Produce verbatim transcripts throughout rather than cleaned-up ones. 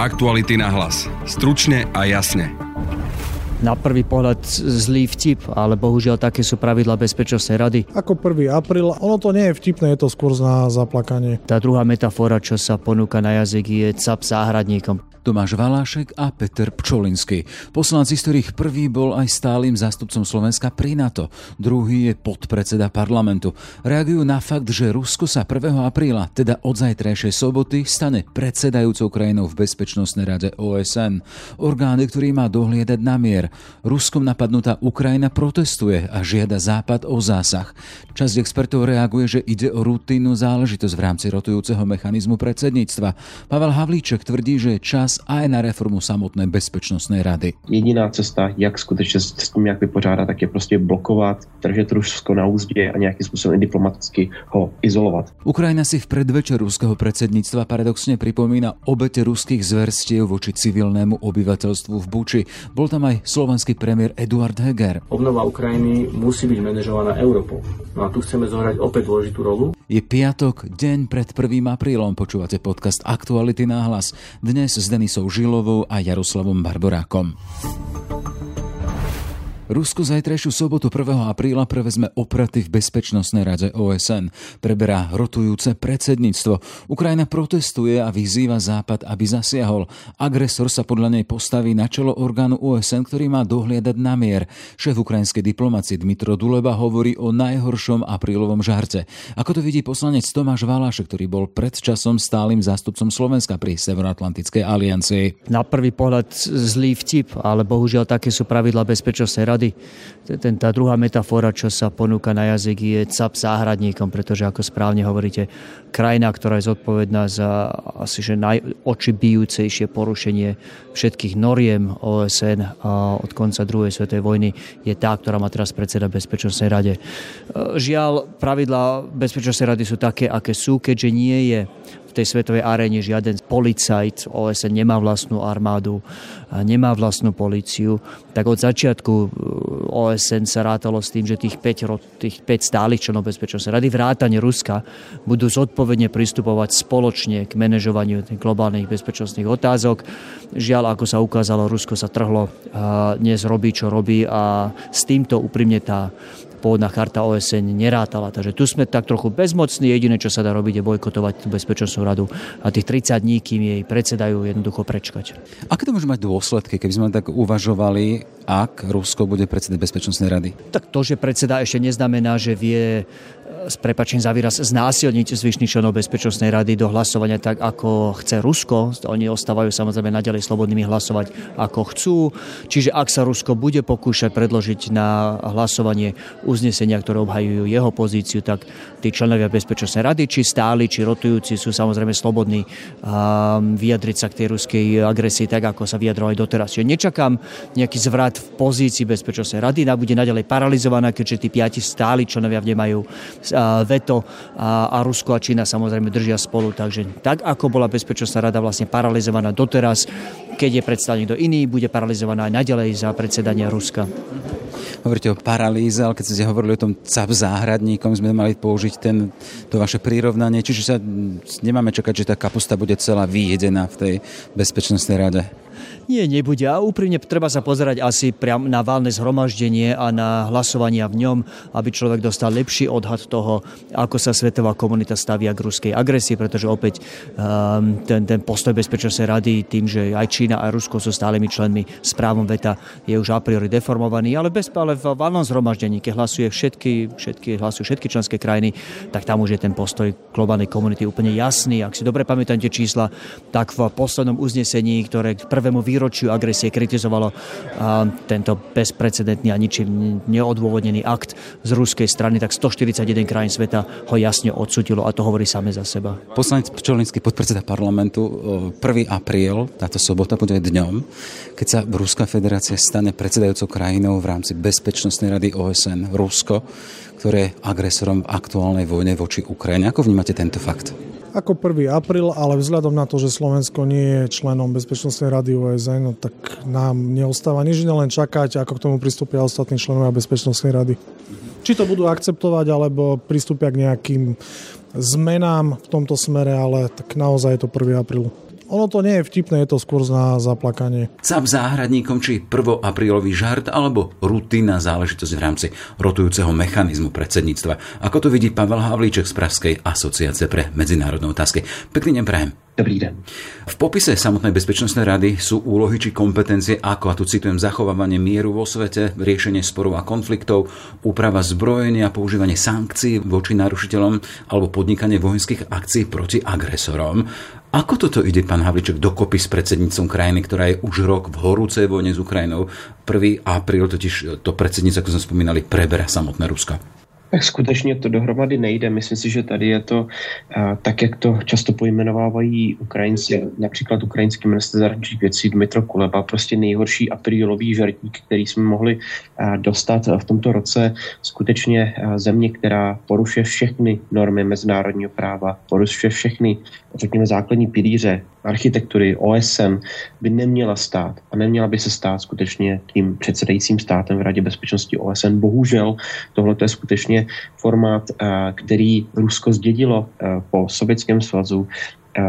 Aktuality na hlas. Stručne a jasne. Na prvý pohľad zlý vtip, ale bohužiaľ také sú pravidlá Bezpečnostnej rady. Ako prvý apríl, ono to nie je vtipné, je to skôr na zaplakanie. Tá druhá metafora, čo sa ponúka na jazyk, je cap záhradníkom. Tomáš Valášek a Peter Pčolinský. Poslanci, z ktorých prvý bol aj stálym zástupcom Slovenska pri NATO. Druhý je podpredseda parlamentu. Reagujú na fakt, že Rusko sa prvého apríla, teda od zajtrajšej soboty, stane predsedajúcou krajinou v Bezpečnostnej rade ó es en. Orgáne, ktorý má dohliadať na mier. Ruskom napadnutá Ukrajina protestuje a žiada Západ o zásah. Časť expertov reaguje, že ide o rutinnú záležitosť v rámci rotujúceho mechanizmu predsedníctva. Pavel Havlíček tvrdí, že čas a aj na reformu samotné Bezpečnostnej rady. Jediná cesta, jak skutečně s tím nějak vypořádat, tak je prostě blokovat, držet Rusko na úzdě a nějakým způsobem diplomaticky ho izolovat. Ukrajina si v predvečer ruského predsedníctva paradoxne pripomína obete ruských zverstiev voči civilnému obyvateľstvu v Buči. Bol tam aj slovenský premiér Eduard Heger. Obnova Ukrajiny musí byť manažovaná Európou. No a tu chceme zohrať opäť dôležitú rolu. Je piatok, deň pred prvým aprílom. Počúvate podcast Aktuality na hlas. Dnes s Denisou Žilovou a Jaroslavom Barborákom. Rusko zajtrajšiu sobotu prvého apríla prevezme opraty v Bezpečnostnej rade ó es en. Preberá rotujúce predsedníctvo. Ukrajina protestuje a vyzýva Západ, aby zasiahol. Agresor sa podľa nej postaví na čelo orgánu ó es en, ktorý má dohliadať na mier. Šéf ukrajinskej diplomacie Dmytro Kuleba hovorí o najhoršom aprílovom žarte. Ako to vidí poslanec Tomáš Valášek, ktorý bol pred časom stálym zástupcom Slovenska pri Severoatlantickej aliancii. Na prvý pohľad zlý vtip, ale bohužiaľ také sú pravidlá Bezpečnostnej rady. Tá druhá metafora, čo sa ponúka na jazyk, je cap záhradníkom, pretože ako správne hovoríte, krajina, ktorá je zodpovedná za asi že najočibijúcejšie porušenie všetkých noriem ó es en od konca druhej svetovej vojny, je tá, ktorá má teraz predseda Bezpečnostnej rade. Žiaľ, pravidlá Bezpečnostnej rady sú také, aké sú, keďže nie je v tej svetovej aréne žiaden policajt, ó es en nemá vlastnú armádu, nemá vlastnú políciu, tak od začiatku ó es en sa rátalo s tým, že tých päť, tých päť stálych členov Bezpečnostnej rady vrátane Ruska budú zodpovedne pristupovať spoločne k manažovaniu globálnych bezpečnostných otázok. Žiaľ, ako sa ukázalo, Rusko sa trhlo, dnes robí, čo robí a s týmto úprimne tá pôvodná charta ó es en nerátala. Takže tu sme tak trochu bezmocní. Jediné, čo sa dá robiť, je bojkotovať Bezpečnostnú radu a tých tridsať dní, kým jej predsedajú, jednoducho prečkať. Aké to môže mať dôsledky, keby sme tak uvažovali, ak Rusko bude predseda Bezpečnostnej rady? Tak to, že predseda, ešte neznamená, že vie s prepačením za výraz znásilniť zvyšných členov Bezpečnostnej rady do hlasovania tak, ako chce Rusko. Oni ostávajú samozrejme naďalej slobodnými hlasovať, ako chcú. Čiže ak sa Rusko bude pokúšať predložiť na hlasovanie uznesenia, ktoré obhajujú jeho pozíciu, tak tí členovia Bezpečnostnej rady, či stáli, či rotujúci, sú samozrejme slobodní vyjadriť sa k tej ruskej agresii tak, ako sa vyjadrovali doteraz. Čiže nečakám nejaký zvrat v pozícii Bezpečnostnej rady, ona bude naďalej paralizovaná, keďže tí piati stáli členovia v nej majú veto a Rusko a Čína samozrejme držia spolu, takže tak ako bola Bezpečnostná rada vlastne paralizovaná doteraz, keď je predstav niekto iný, bude paralizovaná aj naďalej za predsedania Ruska. Hovoríte o paralýze, ale keď ste hovorili o tom cap záhradníkom, sme mali použiť ten, to vaše prirovnanie, čiže sa nemáme čakať, že tá kapusta bude celá vyjedená v tej Bezpečnostnej rade. Nie, nebude. A úprimne treba sa pozerať asi priam na valné zhromaždenie a na hlasovania v ňom, aby človek dostal lepší odhad toho, ako sa svetová komunita stavia k ruskej agresii, pretože opäť um, ten, ten postoj Bezpečnostnej rady tým, že aj Čína a Rusko sú stálymi členmi s právom veta, je už a priori deformovaný, ale, bez, ale v valnom zhromaždení, keď hlasuje všetky, všetky, hlasujú všetky členské krajiny, tak tam už je ten postoj globálnej komunity úplne jasný. Ak si dobre pamätám tie čísla, tak v poslednom uznesení, ktoré k prvému výroku ročiu agresie kritizovalo tento bezprecedentný a ničím neodôvodnený akt z ruskej strany, tak stoštyridsaťjeden krajín sveta ho jasne odsúdilo a to hovorí same za seba. Poslanec Pčolinský, podpredseda parlamentu, prvý apríl, táto sobota bude dňom, keď sa Ruská federácia stane predsedajúcou krajinou v rámci Bezpečnostnej rady ó es en Rusko, ktoré je agresorom v aktuálnej vojne voči Ukrajine. Ako vnímate tento fakt? Ako prvý apríl, ale vzhľadom na to, že Slovensko nie je členom Bezpečnostnej rady ó es en, tak nám neostáva nič iné, len čakať, ako k tomu pristúpia ostatní členovia Bezpečnostnej rady. Či to budú akceptovať, alebo pristúpia k nejakým zmenám v tomto smere, ale tak naozaj je to prvý apríl. Ono to nie je vtipné, je to skôr na zaplakanie. Cap záhradníkom, či prvoaprílový žart, alebo rutina záležitosť v rámci rotujúceho mechanizmu predsedníctva. Ako to vidí Pavel Havlíček z Pražskej asociácie pre medzinárodné otázky. Pekný deň prajem. Dobrý deň. V popise samotnej bezpečnostnej rady sú úlohy či kompetencie ako, a tu citujem, zachovávanie mieru vo svete, riešenie sporov a konfliktov, úprava zbrojenia, používanie sankcií voči narušiteľom alebo podnikanie vojenských akcií proti agresorom. Ako toto ide, pán Havlíček, dokopy s predsedníctvom krajiny, ktorá je už rok v horúcej vojne s Ukrajinou? prvního apríla totiž to predsedníctvo, ako sme spomínali, preberá samotné Rusko. Tak skutečně to dohromady nejde. Myslím si, že tady je to tak, jak to často pojmenovávají Ukrajinci, například ukrajinský ministr zahraničních věcí Dmytro Kuleba, prostě nejhorší aprílový žertík, který jsme mohli dostat v tomto roce. Skutečně země, která porušuje všechny normy mezinárodního práva, porušuje všechny, řekněme, základní pilíře architektury O S N, by neměla stát a neměla by se stát skutečně tím předsedajícím státem v Radě bezpečnosti O S N. Bohužel tohle je skutečně formát, který Rusko zdědilo po Sovětském svazu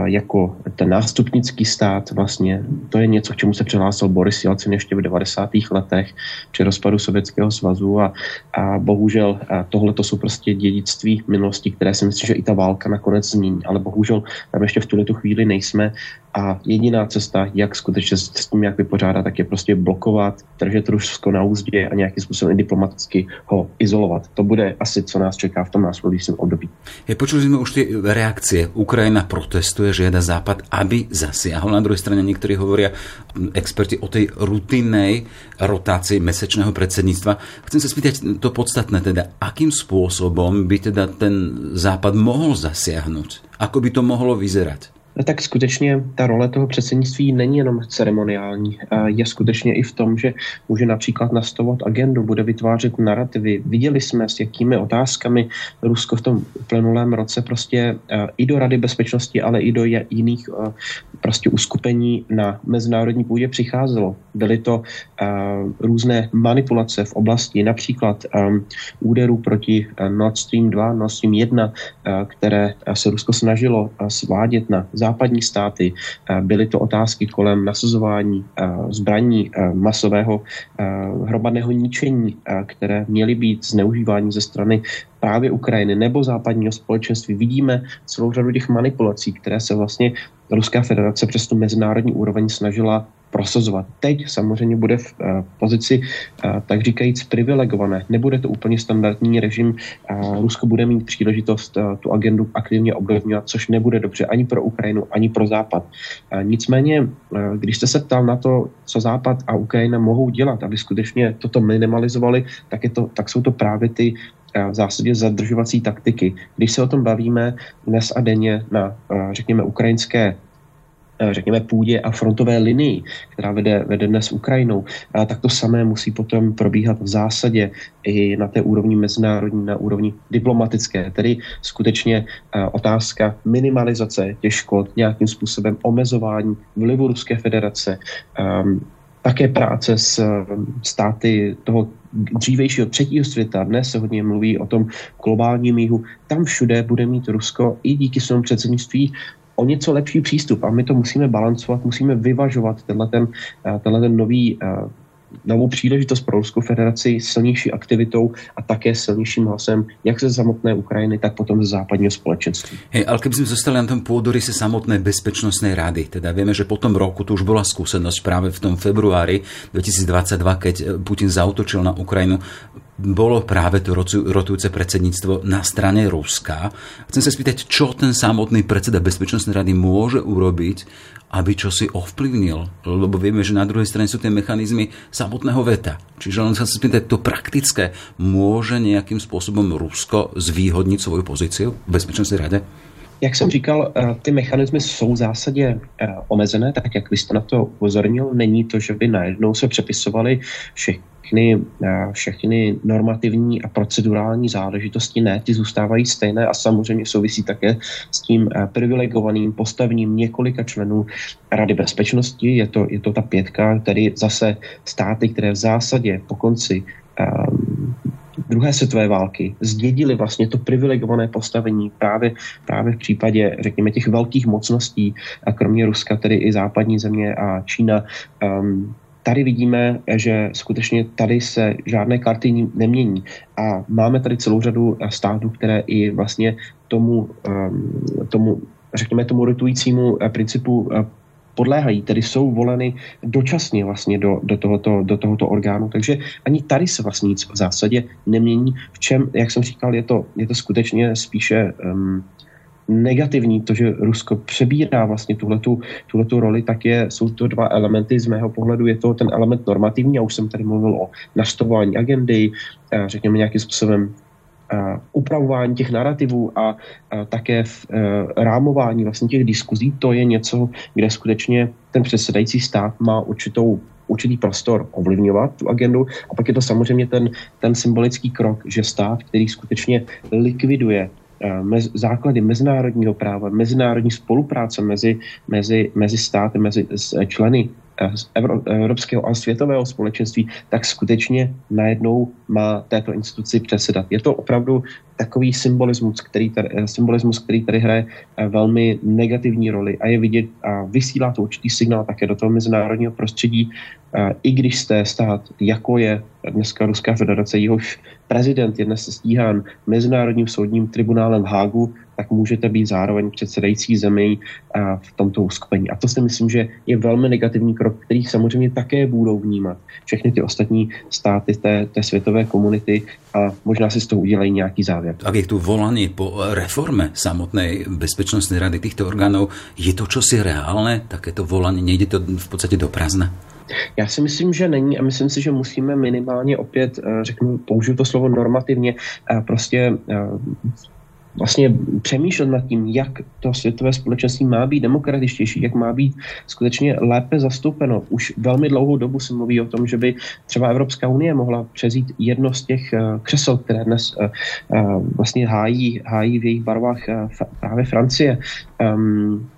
jako ten nástupnický stát. Vlastně to je něco, k čemu se přihlásil Boris Jelcin ještě v devadesátých letech při rozpadu Sovětského svazu a, a bohužel tohle to jsou prostě dědictví minulosti, které si myslím, že i ta válka nakonec změní, ale bohužel tam ještě v tuhle tu chvíli nejsme a jediná cesta, jak skutečně s tím jak vypořádat, tak je prostě blokovat, držet Rusko na úzdě a nějakým způsobem i diplomaticky ho izolovat. To bude asi, co nás čeká v tom následujícím období. Je, počuli sme už tie reakcie. Ukrajina protest je, žiada Západ, aby zasiahol. Na druhej strane niektorí hovoria experti o tej rutinnej rotácii mesečného predsedníctva. Chcem sa spýtať to podstatné, teda akým spôsobom by teda ten Západ mohol zasiahnuť? Ako by to mohlo vyzerať? No tak skutečně ta role toho předsednictví není jenom ceremoniální, je skutečně i v tom, že může například nastavovat agendu, bude vytvářet narrativy. Viděli jsme, s jakými otázkami Rusko v tom uplynulém roce prostě i do Rady bezpečnosti, ale i do jiných prostě uskupení na mezinárodní půdě přicházelo. Byly to různé manipulace v oblasti například úderů proti Nord Stream dva, Nord Stream jedna, které se Rusko snažilo svádět na západní státy. Byly to otázky kolem nasazování zbraní masového hromadného ničení, které měly být zneužívání ze strany právě Ukrajiny nebo západního společenství. Vidíme celou řadu těch manipulací, které se vlastně Ruská federace přes tu mezinárodní úroveň snažila prosazovat. Teď samozřejmě bude v pozici, tak říkajíc, privilegované. Nebude to úplně standardní režim. Rusko bude mít příležitost tu agendu aktivně ovlivňovat, což nebude dobře ani pro Ukrajinu, ani pro Západ. Nicméně, když jste se ptal na to, co Západ a Ukrajina mohou dělat, aby skutečně toto minimalizovali, tak, je to, tak jsou to právě ty v zásadě zadržovací taktiky. Když se o tom bavíme dnes a denně na, řekněme, ukrajinské řekněme půdě a frontové linii, která vede, vede dnes Ukrajinou, a tak to samé musí potom probíhat v zásadě i na té úrovni mezinárodní, na úrovni diplomatické, tedy skutečně otázka minimalizace těch škod, nějakým způsobem omezování vlivu Ruské federace, um, také práce s státy toho dřívejšího třetího světa. Dnes se hodně mluví o tom globálním jihu. Tam všude bude mít Rusko i díky svému předsednictví o něco lepší přístup a my to musíme balancovat, musíme vyvažovat tenhle ten, tenhle ten nový novou příležitost pro Ruskou federaci silnější aktivitou a také silnějším hlasem, jak ze samotné Ukrajiny, tak potom ze západního společenství. Hej, ale keby sme zostali na tom pôdorise samotnej bezpečnostnej rady, teda vieme, že po tom roku tu už bola skúsenosť práve v tom februári dvetisícdvadsaťdva, keď Putin zaútočil na Ukrajinu, bolo práve to rotujúce predsedníctvo na strane Ruska. Chcem sa spýtať, čo ten samotný predseda bezpečnostnej rady môže urobiť, aby čosi ovplyvnil. Lebo vieme, že na druhej strane sú tie mechanizmy samotného veta. Čiže len sa spýtať, to praktické môže nejakým spôsobom Rusko zvýhodniť svoju pozíciu v bezpečnostnej rade? Jak jsem říkal, ty mechanismy jsou v zásadě omezené, tak jak vy jste na to upozornil. Není to, že by najednou se přepisovali všechny, všechny normativní a procedurální záležitosti. Ne, ty zůstávají stejné a samozřejmě souvisí také s tím privilegovaným postavením několika členů Rady bezpečnosti. Je to, je to ta pětka, tedy zase státy, které v zásadě po konci druhé světové války zdědili vlastně to privilegované postavení právě, právě v případě, řekněme, těch velkých mocností, a kromě Ruska tedy i západní země a Čína. Um, Tady vidíme, že skutečně tady se žádné karty nemění a máme tady celou řadu států, které i vlastně tomu, tomu řekněme tomu rotujícímu principu podléhají, tedy jsou voleny dočasně vlastně do, do, tohoto, do tohoto orgánu. Takže ani tady se vlastně nic v zásadě nemění, v čem, jak jsem říkal, je to, je to skutečně spíše um, negativní, to, že Rusko přebírá vlastně tuhletu, tuhletu roli, tak je, jsou to dva elementy. Z mého pohledu je to ten element normativní, já už jsem tady mluvil o nastavování agendy, řekněme nějakým způsobem upravování těch narrativů a také v rámování vlastně těch diskuzí. To je něco, kde skutečně ten předsedající stát má určitou určitý prostor ovlivňovat tu agendu. A pak je to samozřejmě ten, ten symbolický krok, že stát, který skutečně likviduje Mez, základy mezinárodního práva, mezinárodní spolupráce mezi, mezi, mezi státy, mezi členy Evro, Evropského a světového společenství, tak skutečně najednou má této instituci předsedat. Je to opravdu takový symbolismus, který tady, symbolismus, který tady hraje velmi negativní roli a je vidět a vysílá to určitý signál také do toho mezinárodního prostředí, i když jste stát, jako je dneska Ruská federace, jehož prezident je dnes stíhán Mezinárodním soudním tribunálem v Hágu, tak můžete být zároveň předsedající zemí v tomto uskupení. A to si myslím, že je velmi negativní krok, který samozřejmě také budou vnímat všechny ty ostatní státy té, té světové komunity a možná si z toho udělají nějaký závěr. Ak je tu volanie po reforme samotnej bezpečnostnej rady týchto orgánov, je to čosi reálne? Takéto volanie, nejde to v podstate do prázdna? Já si myslím, že není a myslím si, že musíme minimálně opět, řeknu, použiju to slovo normativně, prostě vlastně přemýšlet nad tím, jak to světové společenství má být demokratičtější, jak má být skutečně lépe zastoupeno. Už velmi dlouhou dobu se mluví o tom, že by třeba Evropská unie mohla převzít jedno z těch křesel, které dnes vlastně hájí, hájí v jejich barvách právě Francie,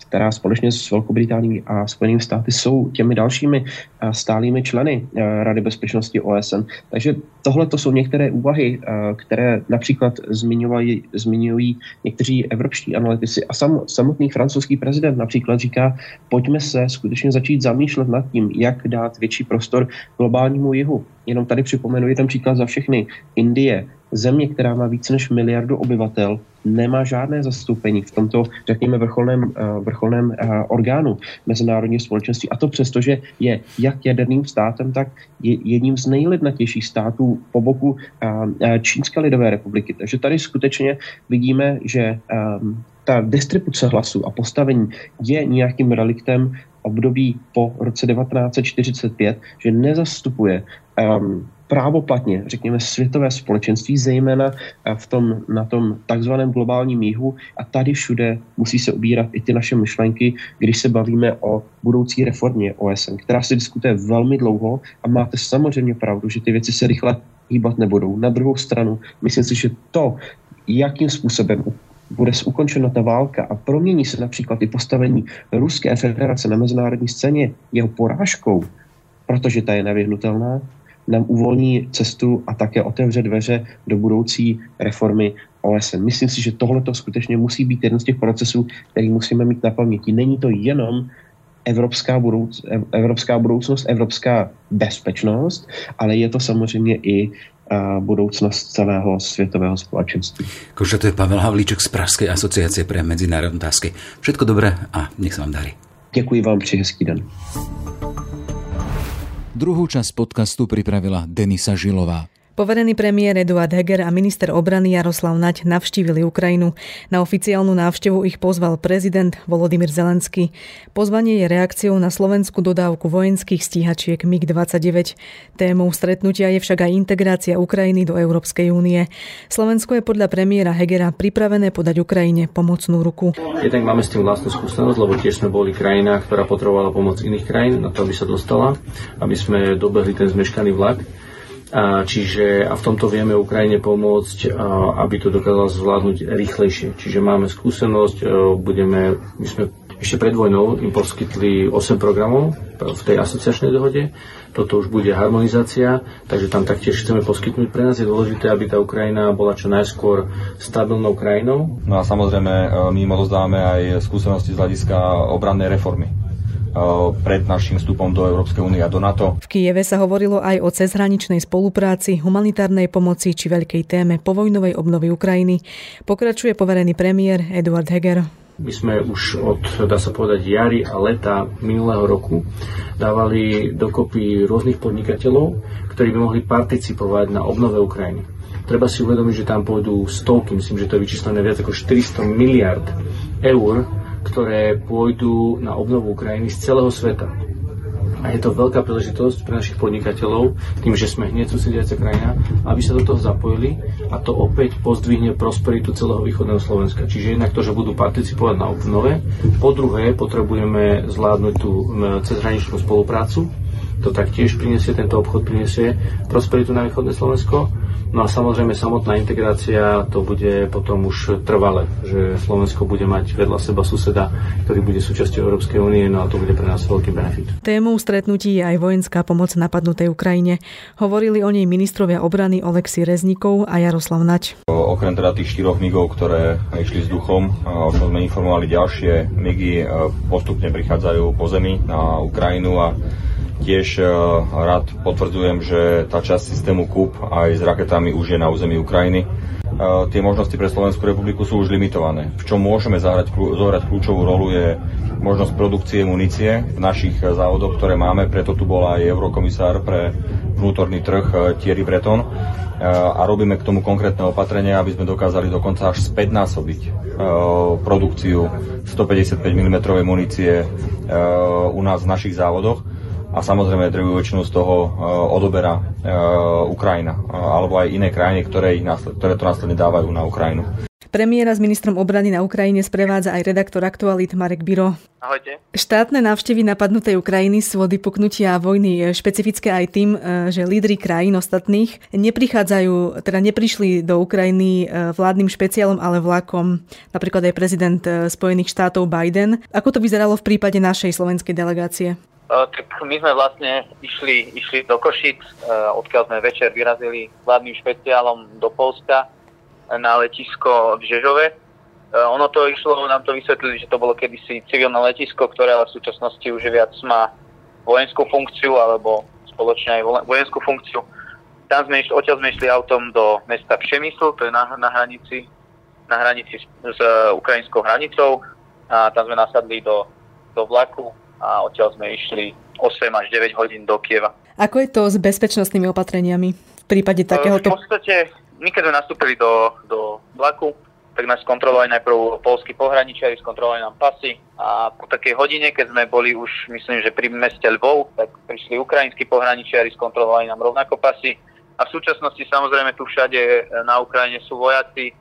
která společně s Velkou Británií a Spojenými státy jsou těmi dalšími stálými členy Rady bezpečnosti O S N. Takže tohle to jsou některé úvahy, které například zmiňují, zmiňují někteří evropští analytici a sam, samotný francouzský prezident například říká, pojďme se skutečně začít zamýšlet nad tím, jak dát větší prostor globálnímu jihu. Jenom tady připomenu jeden příklad za všechny. Indie, země, která má více než miliardu obyvatel, nemá žádné zastoupení v tomto, řekněme, vrcholném, vrcholném orgánu mezinárodního společenství. A to přesto, že je jak jaderným státem, tak je jedním z nejlidnatějších států po boku Čínské lidové republiky. Takže tady skutečně vidíme, že ta distribuce hlasů a postavení je nějakým reliktem období po roce devatenáct set čtyřicet pět, že nezastupuje um, právoplatně, řekněme, světové společenství, zejména v tom, na tom takzvaném globálním jihu. A tady všude musí se ubírat i ty naše myšlenky, když se bavíme o budoucí reformě O S N, která se diskutuje velmi dlouho a máte samozřejmě pravdu, že ty věci se rychle hýbat nebudou. Na druhou stranu, myslím si, že to, jakým způsobem bude ukončena ta válka a promění se například i postavení Ruské federace na mezinárodní scéně jeho porážkou, protože ta je nevyhnutelná, nám uvolní cestu a také otevře dveře do budoucí reformy O S N. Myslím si, že tohleto skutečně musí být jeden z těch procesů, který musíme mít na paměti. Není to jenom evropská budouc, evropská budoucnost, evropská bezpečnost, ale je to samozřejmě i budoucnost celého světového společenství. Konštatuje Pavel Havlíček z Pražskej asociácie pre medzinárodní otázky. Všetko dobré a nech sa vám darí. Ďakujem vám, přeji hezký den. Druhú časť podcastu pripravila Denisa Žilová. Poverený premiér Eduard Heger a minister obrany Jaroslav Naď navštívili Ukrajinu. Na oficiálnu návštevu ich pozval prezident Volodymyr Zelensky. Pozvanie je reakciou na slovenskú dodávku vojenských stíhačiek mig dvadsaťdeväť. Témou stretnutia je však aj integrácia Ukrajiny do Európskej únie. Slovensko je podľa premiéra Hegera pripravené podať Ukrajine pomocnú ruku. Jednak máme s tým vlastnú skúsenosť, lebo tiež sme boli krajina, ktorá potrebovala pomoc iných krajín na to, aby sa dostala. A my sme dobehli ten zmeškaný vlak. A čiže a v tomto vieme Ukrajine pomôcť, aby to dokázala zvládnuť rýchlejšie. Čiže máme skúsenosť, budeme, my sme Ešte pred vojnou im poskytli osem programov v tej asociačnej dohode. Toto už bude harmonizácia, takže tam taktiež chceme poskytnúť. Pre nás je dôležité, aby tá Ukrajina bola čo najskôr stabilnou krajinou. No a samozrejme, my im odovzdávame aj skúsenosti z hľadiska obrannej reformy pred našim vstupom do Európskej únie a do NATO. V Kyjeve sa hovorilo aj o cezhraničnej spolupráci, humanitárnej pomoci či veľkej téme povojnovej obnovy Ukrajiny. Pokračuje poverený premiér Eduard Heger. My sme už od, dá sa povedať, jari a leta minulého roku dávali dokopy rôznych podnikateľov, ktorí by mohli participovať na obnove Ukrajiny. Treba si uvedomiť, že tam pôjdu stovky, myslím, že to je vyčíslené viac ako štyristo miliárd eur, ktoré pôjdu na obnovu Ukrajiny z celého sveta. A je to veľká príležitosť pre našich podnikateľov, tým, že sme hneď susediaca krajina, aby sa do toho zapojili, a to opäť pozdvihne prosperitu celého východného Slovenska. Čiže jednak to, že budú participovať na obnove. Po druhé, potrebujeme zvládnuť tú cezhraničnú spoluprácu. To taktiež prinesie, tento obchod prinesie prosperitu na východné Slovensko. No a samozrejme samotná integrácia, to bude potom už trvale, že Slovensko bude mať vedľa seba suseda, ktorý bude súčasťou Európskej únie, no a to bude pre nás veľký benefit. Témou stretnutí je aj vojenská pomoc napadnutej Ukrajine. Hovorili o nej ministrovia obrany Oleksij Rezníkov a Jaroslav Naď. Okrem teda tých štyroch migov, ktoré išli vzduchom, o čom sme informovali, ďalšie migy postupne prichádzajú po zemi na Ukrajinu a tiež rád potvrdzujem, že tá časť systému kúp aj s raketami už je na území Ukrajiny. Tie možnosti pre Slovenskú republiku sú už limitované. V čom môžeme zahrať, zohrať kľúčovú rolu je možnosť produkcie munície v našich závodoch, ktoré máme. Preto tu bol aj eurokomisár pre vnútorný trh Thierry Breton a robíme k tomu konkrétne opatrenia, aby sme dokázali dokonca až spätnásobiť produkciu stopäťdesiatpäť milimetrov munície u nás v našich závodoch. A samozrejme druhú väčšinu z toho odoberá Ukrajina alebo aj iné krajiny, ktoré, ktoré to následne dávajú na Ukrajinu. Premiéra s ministrom obrany na Ukrajine sprevádza aj redaktor Aktualít Marek Biro. Ahojte. Štátne návštevy napadnutej Ukrajiny sú od vypuknutia vojny špecifické aj tým, že lídri krajín ostatných neprichádzajú, teda neprišli do Ukrajiny vládnym špeciálom, ale vlakom. Napríklad aj prezident Spojených štátov Biden. Ako to vyzeralo v prípade našej slovenskej delegácie? Tak my sme vlastne išli, išli do Košic, odkiaľ sme večer vyrazili vládnym špeciálom do Poľska na letisko v Žežove. Ono to išlo, nám to vysvetlili, že to bolo kedysi civilné letisko, ktoré ale v súčasnosti už viac má vojenskú funkciu alebo spoločne aj vojenskú funkciu. Tam sme išli, odtiaľ sme išli autom do mesta Přemysl, to je na, na hranici, na hranici s, s ukrajinskou hranicou, a tam sme nasadli do, do vlaku a odtiaľ sme išli osem až deväť hodín do Kieva. Ako je to s bezpečnostnými opatreniami v prípade takéhoto? V podstate, my keď sme nastúpili do, do vlaku, tak nás kontrolovali najprv poľskí pohraničiari, skontrolovali nám pasy a po takej hodine, keď sme boli už, myslím, že pri meste Lvov, tak prišli ukrajinskí pohraničiari, skontrolovali nám rovnako pasy. A v súčasnosti samozrejme tu všade na Ukrajine sú vojaci.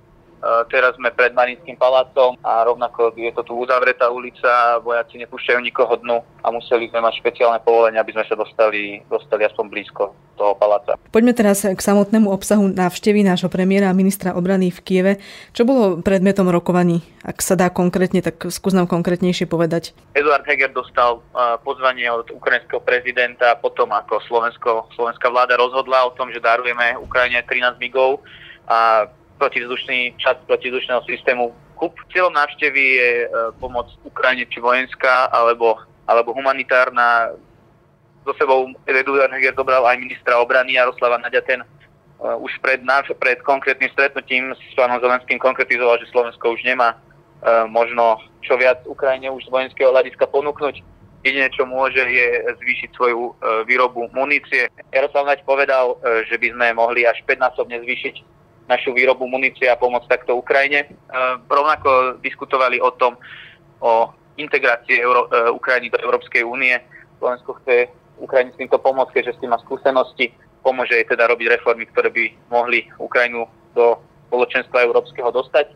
Teraz sme pred Marínskym palácom a rovnako je to tu uzavretá ulica, vojaci nepúšťajú nikoho dnu a museli sme mať špeciálne povolenie, aby sme sa dostali, dostali aspoň blízko toho paláca. Poďme teraz k samotnému obsahu návštevy nášho premiéra a ministra obrany v Kieve. Čo bolo predmetom rokovaní? Ak sa dá konkrétne, tak skús nám konkrétnejšie povedať. Eduard Heger dostal pozvanie od ukrajinského prezidenta potom, ako Slovensko, slovenská vláda rozhodla o tom, že darujeme Ukrajine trinásť migov a protivzdušný čas protivzdušného systému kúp. Cieľom návštevy je pomoc Ukrajine, či vojenská, alebo, alebo humanitárna. So sebou Eduard Heger zobral aj ministra obrany Jaroslava Naďa, ten uh, už pred, návš- pred konkrétnym stretnutím s pánom Zelenským konkretizoval, že Slovensko už nemá uh, možno čo viac Ukrajine už z vojenského hľadiska ponúknuť. Jedine, čo môže, je zvýšiť svoju uh, výrobu munície. Jaroslav Naď povedal, uh, že by sme mohli až päťnásobne zvýšiť našu výrobu munície a pomoc takto Ukrajine. E, rovnako diskutovali o tom, o integrácii Euró- e, Ukrajiny do Európskej únie. Slovensko chce Ukrajine s týmto pomôcť, keďže s tým má skúsenosti. Pomôže jej teda robiť reformy, ktoré by mohli Ukrajinu do spoločenstva európskeho dostať.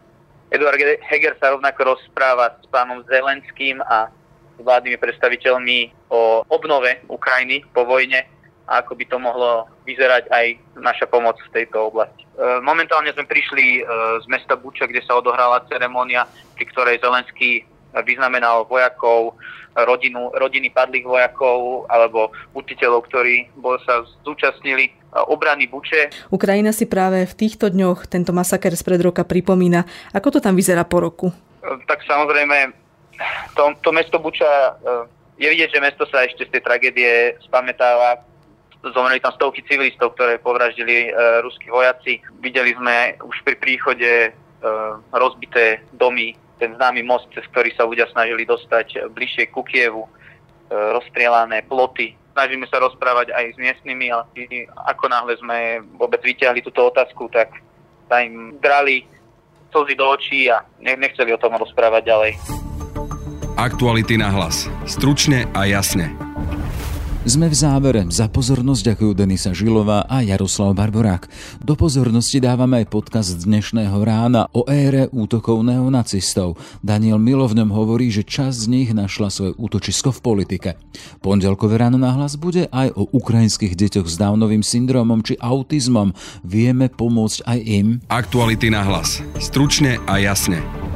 Eduard Heger sa rovnako rozpráva s pánom Zelenským a s vládnymi predstaviteľmi o obnove Ukrajiny po vojne a ako by to mohlo vyzerať aj naša pomoc v tejto oblasti. Momentálne sme prišli z mesta Buča, kde sa odohrala ceremónia, pri ktorej Zelenský vyznamenal vojakov, rodinu, rodiny padlých vojakov alebo učiteľov, ktorí sa zúčastnili obrany Buče. Ukrajina si práve v týchto dňoch tento masaker spred roka pripomína. Ako to tam vyzerá po roku? Tak samozrejme, to, to mesto Buča, je vidieť, že mesto sa ešte z tej tragédie spamätáva. Zomreli tam stovky civilistov, ktoré povraždili e, ruskí vojaci. Videli sme už pri príchode e, rozbité domy, ten známy most, cez ktorý sa ľudia snažili dostať bližšie ku Kievu, e, rozstrielané ploty. Snažíme sa rozprávať aj s miestnymi, ale ako náhle sme vôbec vyťahli túto otázku, tak sa im drali slzy do očí a nechceli o tom rozprávať ďalej. Aktuality na hlas. Stručne a jasne. Sme v závere. Za pozornosť ďakujú Denisa Žilová a Jaroslav Barborák. Do pozornosti dávame aj podcast dnešného rána o ére útokov neonacistov. Daniel Milovňom hovorí, že časť z nich našla svoje útočisko v politike. Pondelkové ráno na hlas bude aj o ukrajinských deťoch s Downovým syndromom či autizmom. Vieme pomôcť aj im. Aktuality na hlas. Stručne a jasne.